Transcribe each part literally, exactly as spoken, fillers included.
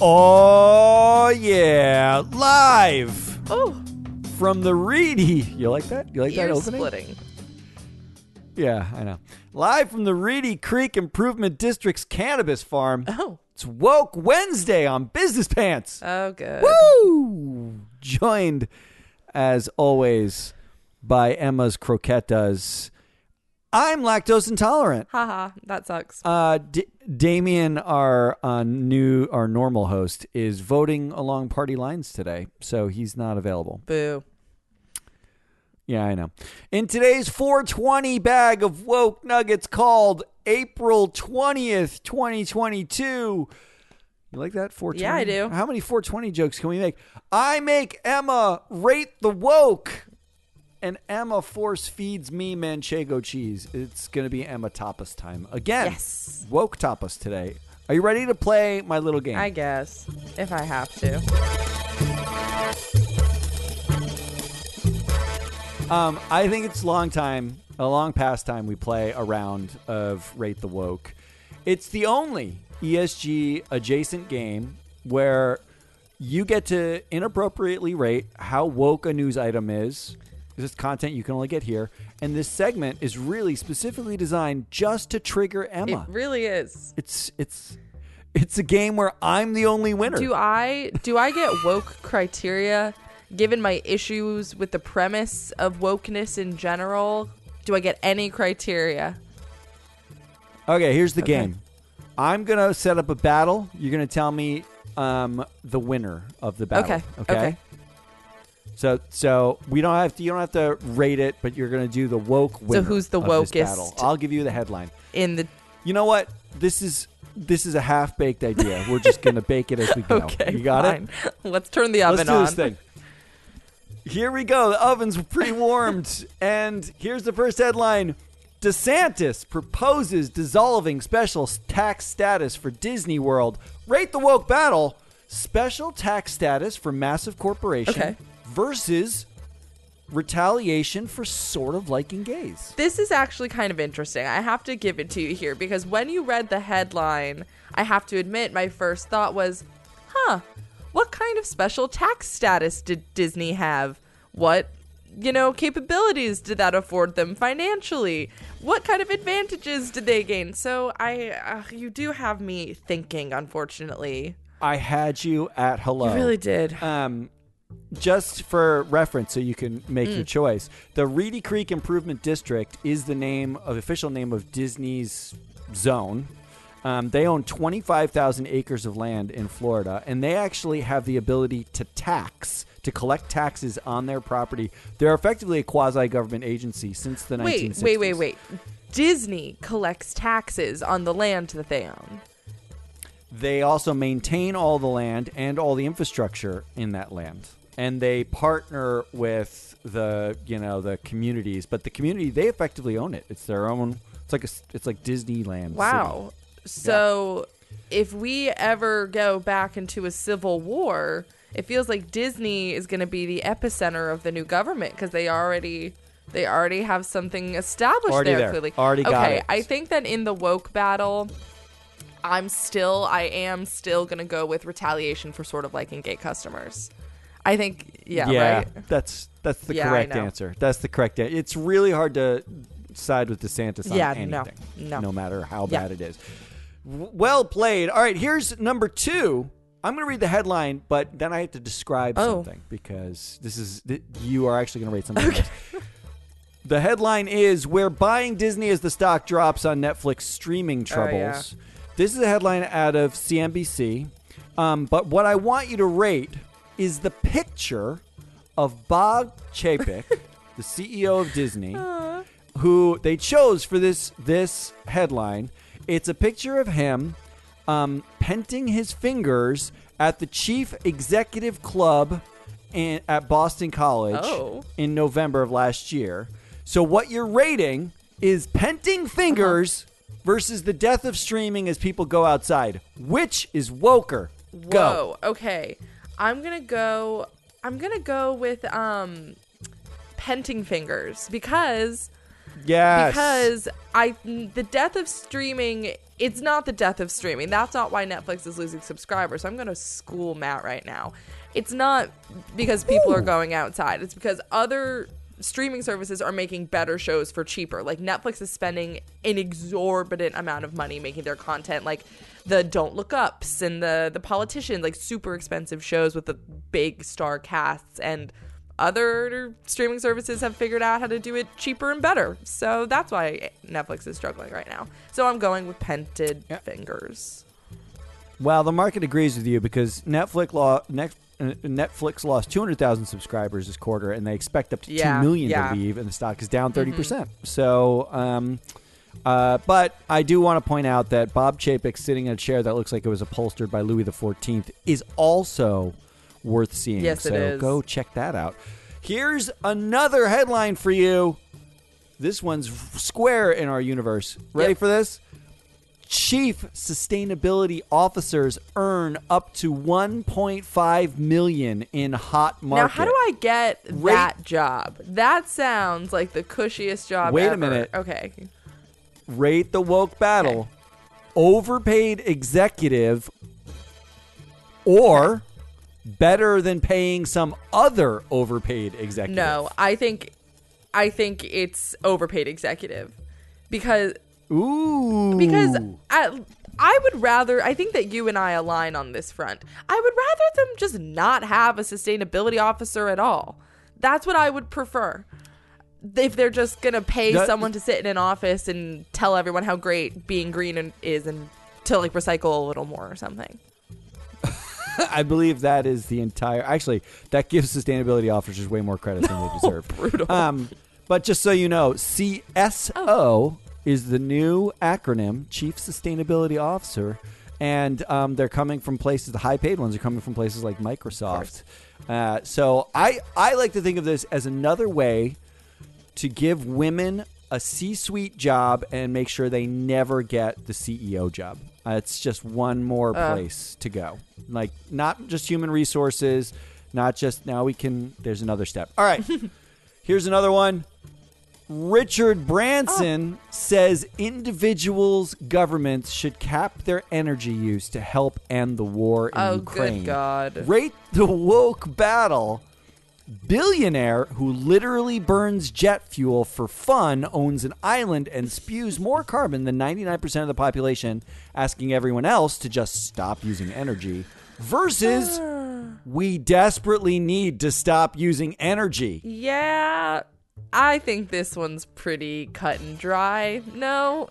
Oh, yeah. Live. Oh. From the Reedy. You like that? You like Ear that opening? Splitting. Yeah, I know. Live from the Reedy Creek Improvement District's cannabis farm. Oh. It's Woke Wednesday on Business Pants. Oh, good. Woo! Joined, as always, by Emma's Croquettas. I'm lactose intolerant. Haha, ha, that sucks. Uh, D- Damien, our uh, new, our normal host, is voting along party lines today, so he's not available. Boo. Yeah, I know. In today's four twenty bag of woke nuggets called April twentieth, twenty twenty-two. You like that? four twenty? Yeah, I do. How many four twenty jokes can we make? I make Emma rate the woke. And Emma force feeds me manchego cheese. It's going to be Emma tapas time again. Yes. Woke tapas today. Are you ready to play my little game? I guess, if I have to. Um, I think it's long time, a long past time we play a round of Rate the Woke. It's the only E S G adjacent game where you get to inappropriately rate how woke a news item is. This is content you can only get here. And this segment is really specifically designed just to trigger Emma. It really is. It's it's it's a game where I'm the only winner. Do I do I get woke criteria given my issues with the premise of wokeness in general? Do I get any criteria? Okay, here's the okay. game. I'm going to set up a battle. You're going to tell me um, the winner of the battle. Okay. Okay. okay. So, so we don't have to. You don't have to rate it, but you're going to do the woke winner. So, who's the wokest? I'll give you the headline. In the, you know what? This is this is a half baked idea. We're just going to bake it as we go. Okay, you got fine. it. Let's turn the oven Let's do on. This thing. Here we go. The oven's pre-warmed, and here's the first headline: DeSantis proposes dissolving special tax status for Disney World. Rate the woke battle: special tax status for massive corporation. Okay. Versus retaliation for sort of liking gays. This is actually kind of interesting. I have to give it to you here because when you read the headline, I have to admit my first thought was, huh, what kind of special tax status did Disney have? What, you know, capabilities did that afford them financially? What kind of advantages did they gain? So I, uh, you do have me thinking, unfortunately. I had you at hello. You really did. Um. Just for reference, so you can make mm. your choice, the Reedy Creek Improvement District is the name of official name of Disney's zone. Um, they own twenty-five thousand acres of land in Florida, and they actually have the ability to tax, to collect taxes on their property. They're effectively a quasi-government agency since the wait, nineteen sixties. Wait, wait, wait, wait. Disney collects taxes on the land that they own. They also maintain all the land and all the infrastructure in that land. And they partner with the, you know, the communities, but the community, they effectively own it. It's their own. It's like a, it's like Disneyland. Wow. City. So yeah. If we ever go back into a civil war, it feels like Disney is going to be the epicenter of the new government because they already they already have something established already there, there clearly. Already got okay, it. Okay, I think that in the woke battle, I'm still I am still going to go with retaliation for sort of liking gay customers. I think, yeah, yeah right? that's that's the yeah, correct answer. That's the correct answer. It's really hard to side with DeSantis on yeah, anything, no, no. no matter how yeah. bad it is. W- well played. All right, here's number two. I'm going to read the headline, but then I have to describe oh. something because this is th- you are actually going to rate something okay. else. The headline is, "We're buying Disney as the stock drops on Netflix streaming troubles." Oh, yeah. This is a headline out of C N B C, um, but what I want you to rate is the picture of Bob Chapek, the C E O of Disney, Aww. who they chose for this this headline. It's a picture of him um, penting his fingers at the Chief Executive Club in, at Boston College oh. in November of last year. So what you're rating is penting fingers uh-huh. versus the death of streaming as people go outside. Which is woker? Whoa, go. Okay. I'm going to go I'm going to go with um, penting fingers because yes. because I the death of streaming It's not the death of streaming. That's not why Netflix is losing subscribers. So I'm going to school Matt right now. It's not because people Ooh. are going outside. It's because other streaming services are making better shows for cheaper. Like, Netflix is spending an exorbitant amount of money making their content, like the Don't Look Ups and the the Politicians, like super expensive shows with the big star casts, and other streaming services have figured out how to do it cheaper and better. So that's why Netflix is struggling right now. So I'm going with Pented yeah. Fingers. Well, the market agrees with you because Netflix law next Netflix lost two hundred thousand subscribers this quarter, and they expect up to yeah, two million yeah. to leave, and the stock is down thirty percent. Mm-hmm. So, um, uh, but I do want to point out that Bob Chapek sitting in a chair that looks like it was upholstered by Louis the fourteenth is also worth seeing. Yes, so it is. Go check that out. Here's another headline for you. This one's square in our universe. Ready yep. for this? Chief Sustainability Officers earn up to one point five million dollars in hot market. Now, how do I get Rate- that job? That sounds like the cushiest job Wait ever. Wait a minute. Okay. Rate the woke battle. Okay. Overpaid executive or okay. better than paying some other overpaid executive. No, I think I think it's overpaid executive because... Ooh. Because I, I would rather, I think that you and I align on this front. I would rather them just not have a sustainability officer at all. That's what I would prefer. If they're just going to pay that, someone to sit in an office and tell everyone how great being green is and to like recycle a little more or something. I believe that is the entire, actually, that gives sustainability officers way more credit than they deserve. Brutal. Um, but just so you know, C S O... Oh. is the new acronym, Chief Sustainability Officer, and um, they're coming from places, the high-paid ones are coming from places like Microsoft. Uh, so I, I like to think of this as another way to give women a C-suite job and make sure they never get the C E O job. Uh, it's just one more uh. place to go. Like, not just human resources, not just, now we can, there's another step. All right, here's another one. Richard Branson oh. says individuals, governments should cap their energy use to help end the war in oh, Ukraine. Oh, good God. Rate the woke battle. Billionaire who literally burns jet fuel for fun owns an island and spews more carbon than ninety-nine percent of the population, asking everyone else to just stop using energy. Versus, we desperately need to stop using energy. Yeah. I think this one's pretty cut and dry. No,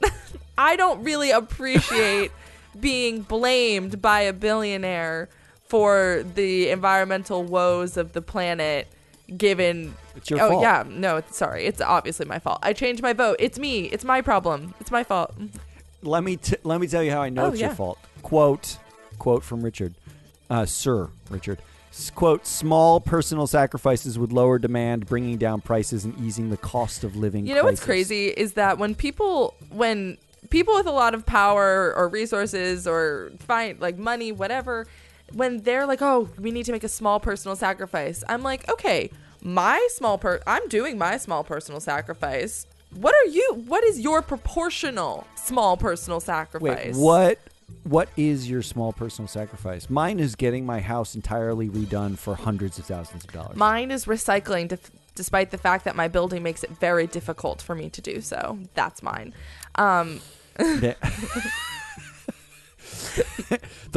I don't really appreciate being blamed by a billionaire for the environmental woes of the planet, given... It's your oh, fault. Oh, yeah. No, it's, sorry. It's obviously my fault. I changed my vote. It's me. It's my problem. It's my fault. Let me t- let me tell you how I know oh, it's yeah. your fault. Quote, quote from Richard. Uh, Sir Richard. Quote, small personal sacrifices would lower demand, bringing down prices and easing the cost of living. You know crisis. What's crazy is that when people when people with a lot of power or resources or find like money, whatever, when they're like, oh, we need to make a small personal sacrifice. I'm like, OK, my small per I'm doing my small personal sacrifice. What are you? What is your proportional small personal sacrifice? Wait, what? What is your small personal sacrifice? Mine is getting my house entirely redone for hundreds of thousands of dollars. Mine is recycling, def- despite the fact that my building makes it very difficult for me to do so. That's mine. Um. The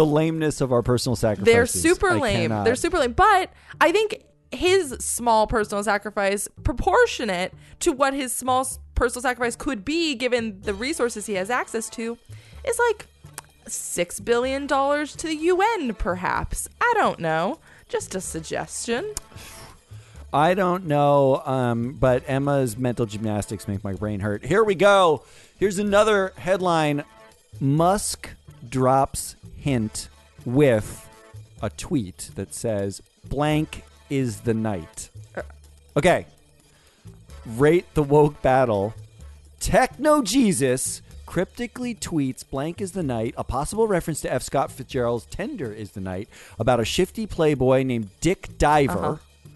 lameness of our personal sacrifices. They're super I lame. Cannot. They're super lame. But I think his small personal sacrifice proportionate to what his small personal sacrifice could be, given the resources he has access to, is like... Six billion dollars to the U N, perhaps. I don't know. Just a suggestion. I don't know, um, but Emma's mental gymnastics make my brain hurt. Here we go. Here's another headline. Musk drops hint with a tweet that says, blank is the night. Okay. Rate the woke battle. Techno Jesus cryptically tweets blank is the night, a possible reference to F. Scott Fitzgerald's Tender Is the Night, about a shifty playboy named Dick Diver, uh-huh.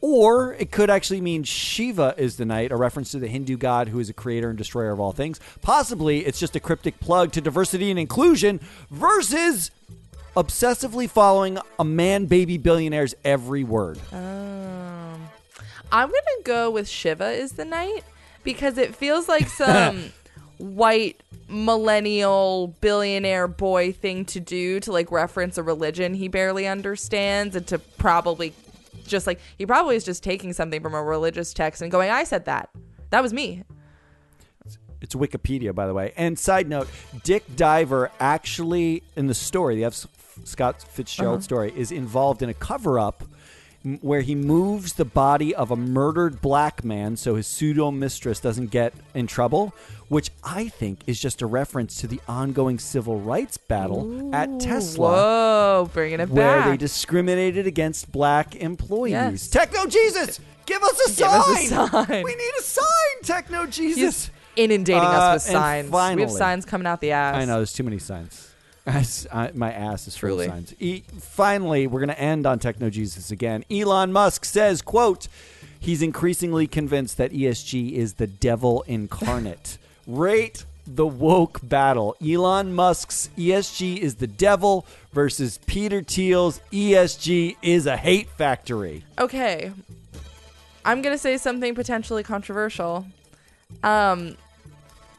Or it could actually mean Shiva is the night, a reference to the Hindu god who is a creator and destroyer of all things. Possibly it's just a cryptic plug to diversity and inclusion versus obsessively following a man-baby billionaire's every word. Um, I'm going to go with Shiva is the night because it feels like some white millennial billionaire boy thing to do, to like reference a religion he barely understands and to probably... just like he probably is just taking something from a religious text and going, I said that. That was me. It's Wikipedia, by the way. And side note, Dick Diver actually in the story, the F. Scott Fitzgerald uh-huh. story, is involved in a cover-up where he moves the body of a murdered black man so his pseudo mistress doesn't get in trouble, which I think is just a reference to the ongoing civil rights battle Ooh, at Tesla. Whoa, bringing it where back. Where they discriminated against black employees. Yes. Techno Jesus, give us a give sign. Us a sign. We need a sign, Techno Jesus. He's inundating uh, us with signs. Finally, we have signs coming out the ass. I know, there's too many signs. I, my ass is full of signs. E- Finally, we're going to end on Techno Jesus again. Elon Musk says, quote, he's increasingly convinced that E S G is the devil incarnate. Rate the woke battle. Elon Musk's E S G is the devil versus Peter Thiel's E S G is a hate factory. Okay. I'm going to say something potentially controversial. Um...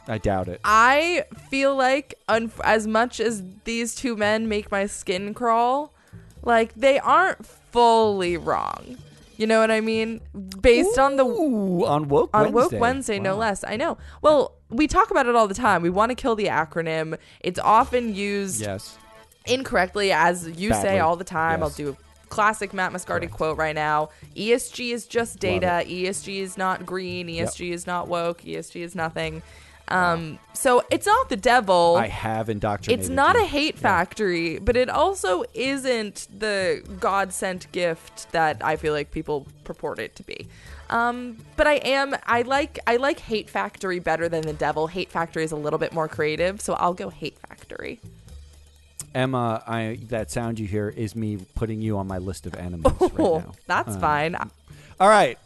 I doubt it. I feel like un- as much as these two men make my skin crawl, like they aren't fully wrong. You know what I mean? Based Ooh, on the on woke on Wednesday. woke Wednesday, wow. no less. I know. Well, we talk about it all the time. We want to kill the acronym. It's often used yes. incorrectly, as you Badly. say all the time. Yes. I'll do a classic Matt Muscardi Correct. quote right now. E S G is just data. E S G is not green. E S G yep. is not woke. E S G is nothing. Um, so it's not the devil. I have indoctrinated. It's not you. a hate factory, yeah. but it also isn't the God-sent gift that I feel like people purport it to be. Um, but I am, I like, I like hate factory better than the devil. Hate factory is a little bit more creative, so I'll go hate factory. Emma, I, that sound you hear is me putting you on my list of enemies oh, right now. That's uh, fine. All right.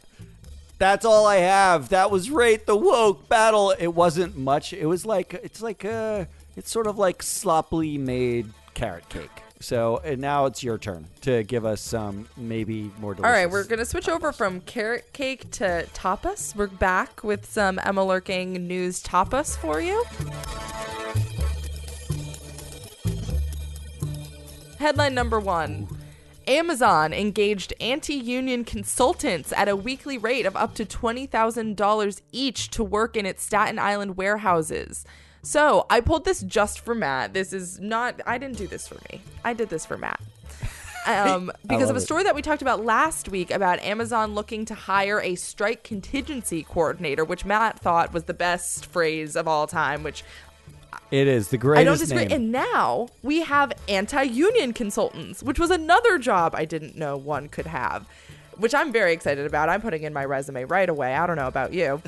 That's all I have. That was Rate the Woke Battle. It wasn't much. It was like, it's like, uh, it's sort of like sloppily made carrot cake. So, and now it's your turn to give us some um, maybe more delicious. All right, we're going to switch tapas. over from carrot cake to tapas. We're back with some Emma Lurking News tapas for you. Headline number one. Amazon engaged anti-union consultants at a weekly rate of up to twenty thousand dollars each to work in its Staten Island warehouses. So I pulled this just for Matt. This is not, I didn't do this for me. I did this for Matt. Um, because of a story it. that we talked about last week about Amazon looking to hire a strike contingency coordinator, which Matt thought was the best phrase of all time, which It is the greatest I don't disagree. Name. And now we have anti-union consultants, which was another job I didn't know one could have, which I'm very excited about. I'm putting in my resume right away. I don't know about you.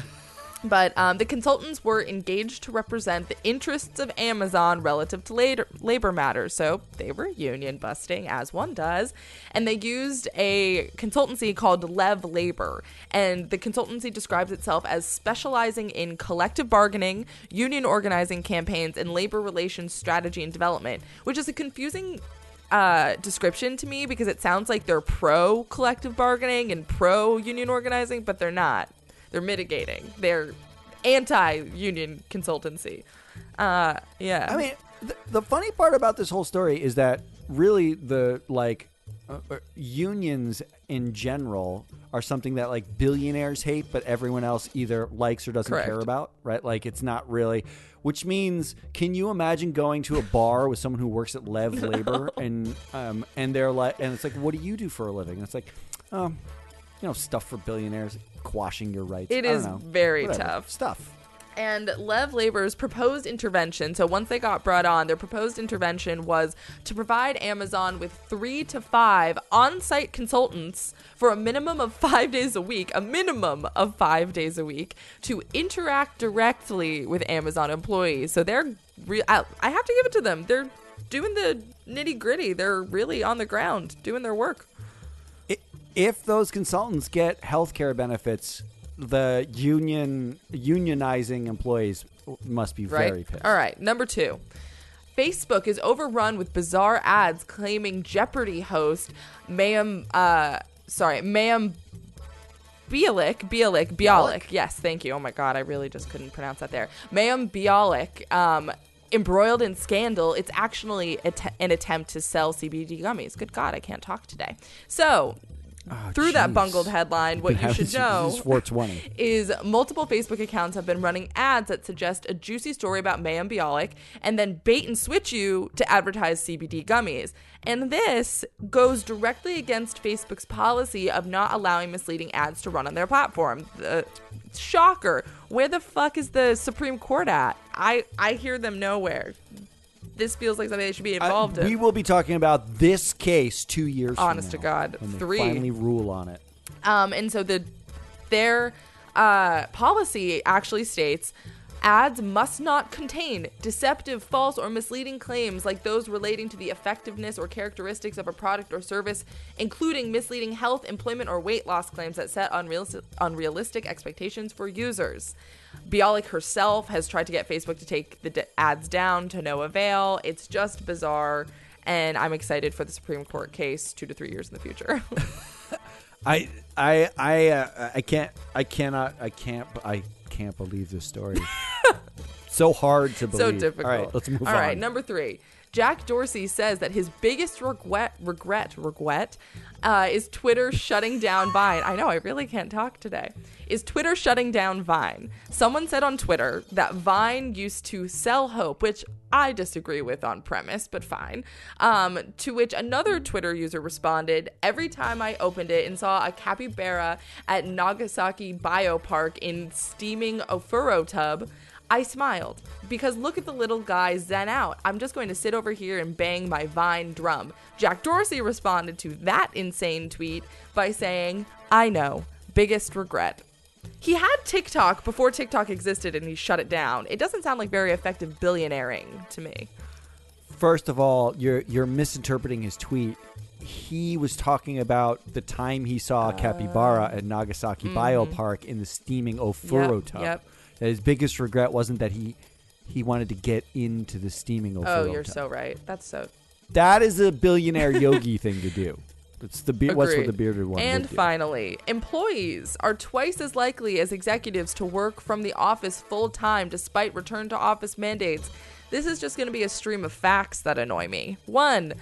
But um, the consultants were engaged to represent the interests of Amazon relative to later, labor matters. So they were union busting, as one does. And they used a consultancy called Lev Labor. And the consultancy describes itself as specializing in collective bargaining, union organizing campaigns, and labor relations strategy and development, which is a confusing Uh, description to me because it sounds like they're pro collective bargaining and pro union organizing, but they're not. They're mitigating. They're anti-union consultancy. Uh, yeah. I mean, th- the funny part about this whole story is that really the like uh, unions in general are something that like billionaires hate, but everyone else either likes or doesn't Correct. care about, right? Like it's not really. Which means, can you imagine going to a bar with someone who works at Lev Labor no. and um and they're like, and it's like, what do you do for a living? And it's like, um, you know, stuff for billionaires. Quashing your rights. It is know, very whatever. tough stuff. And Lev Labor's proposed intervention, so once they got brought on, their proposed intervention was to provide Amazon with three to five on-site consultants for a minimum of five days a week, a minimum of five days a week, to interact directly with Amazon employees. So they're, re- I have to give it to them. They're doing the nitty-gritty. They're really on the ground doing their work. It, if those consultants get healthcare benefits, the union unionizing employees must be very right? pissed. All right. Number two, Facebook is overrun with bizarre ads claiming Jeopardy host Mayim, uh, sorry, Mayim Bialik, Bialik, Bialik. Yes, thank you. Oh my God, I really just couldn't pronounce that there. Mayim Bialik, um, embroiled in scandal. It's actually att- an attempt to sell C B D gummies. Good God, I can't talk today. So... Oh, through geez. that bungled headline, what you should know is multiple Facebook accounts have been running ads that suggest a juicy story about Mayim Bialik and then bait and switch you to advertise C B D gummies. And this goes directly against Facebook's policy of not allowing misleading ads to run on their platform. Uh, shocker. Where the fuck is the Supreme Court at? I, I hear them nowhere. This feels like something they should be involved uh, in. We will be talking about this case two years Honest from now. Honest to God. When they Three. finally rule on it. Um, and so the their uh, policy actually states ads must not contain deceptive, false, or misleading claims like those relating to the effectiveness or characteristics of a product or service, including misleading health, employment, or weight loss claims that set unreal- unrealistic expectations for users. Bialik herself has tried to get Facebook to take the d- ads down to no avail. It's just bizarre, and I'm excited for the Supreme Court case two to three years in the future. I I I uh, I can't I cannot I can't I can't believe this story. So hard to believe. So difficult. All right, let's move on. All right, on. Number three. Jack Dorsey says that his biggest regret, regret, regret, uh, is Twitter shutting down Vine. I know, I really can't talk today. Is Twitter shutting down Vine? Someone said on Twitter that Vine used to sell hope, which I disagree with on premise, but fine. Um, to which another Twitter user responded, every time I opened it and saw a capybara at Nagasaki Biopark in steaming Ofuro tub, I smiled because look at the little guy zen out. I'm just going to sit over here and bang my Vine drum. Jack Dorsey responded to that insane tweet by saying, I know, biggest regret. He had TikTok before TikTok existed and he shut it down. It doesn't sound like very effective billionairing to me. First of all, you're you're misinterpreting his tweet. He was talking about the time he saw uh, capybara at Nagasaki mm-hmm. Biopark in the steaming Ofuro yep, tub. Yep. That his biggest regret wasn't that he he wanted to get into the steaming Ofuro tub. Oh, you're tub. so right. That's so. That is a billionaire yogi thing to do. That's the be- what's what the bearded one. And finally, employees are twice as likely as executives to work from the office full time despite return to office mandates. This is just going to be a stream of facts that annoy me. One,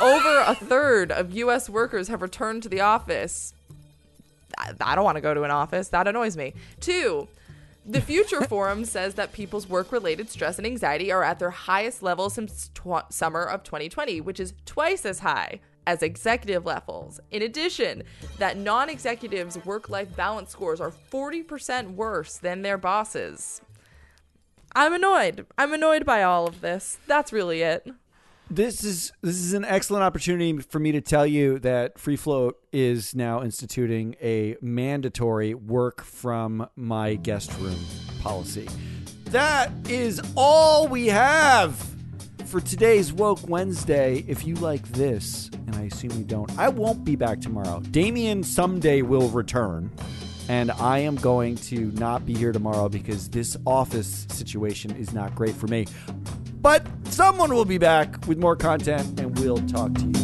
over a third of U S workers have returned to the office. I, I don't want to go to an office. That annoys me. Two, the Future Forum says that people's work-related stress and anxiety are at their highest level since tw- summer of twenty twenty, which is twice as high as executive levels. In addition, that non-executives' work-life balance scores are forty percent worse than their bosses. I'm annoyed. I'm annoyed by all of this. That's really it. This is this is an excellent opportunity for me to tell you that Free Float is now instituting a mandatory work from my guest room policy. That is all we have for today's Woke Wednesday. If you like this, and I assume you don't, I won't be back tomorrow. Damien someday will return, and I am going to not be here tomorrow because this office situation is not great for me. But someone will be back with more content, and we'll talk to you.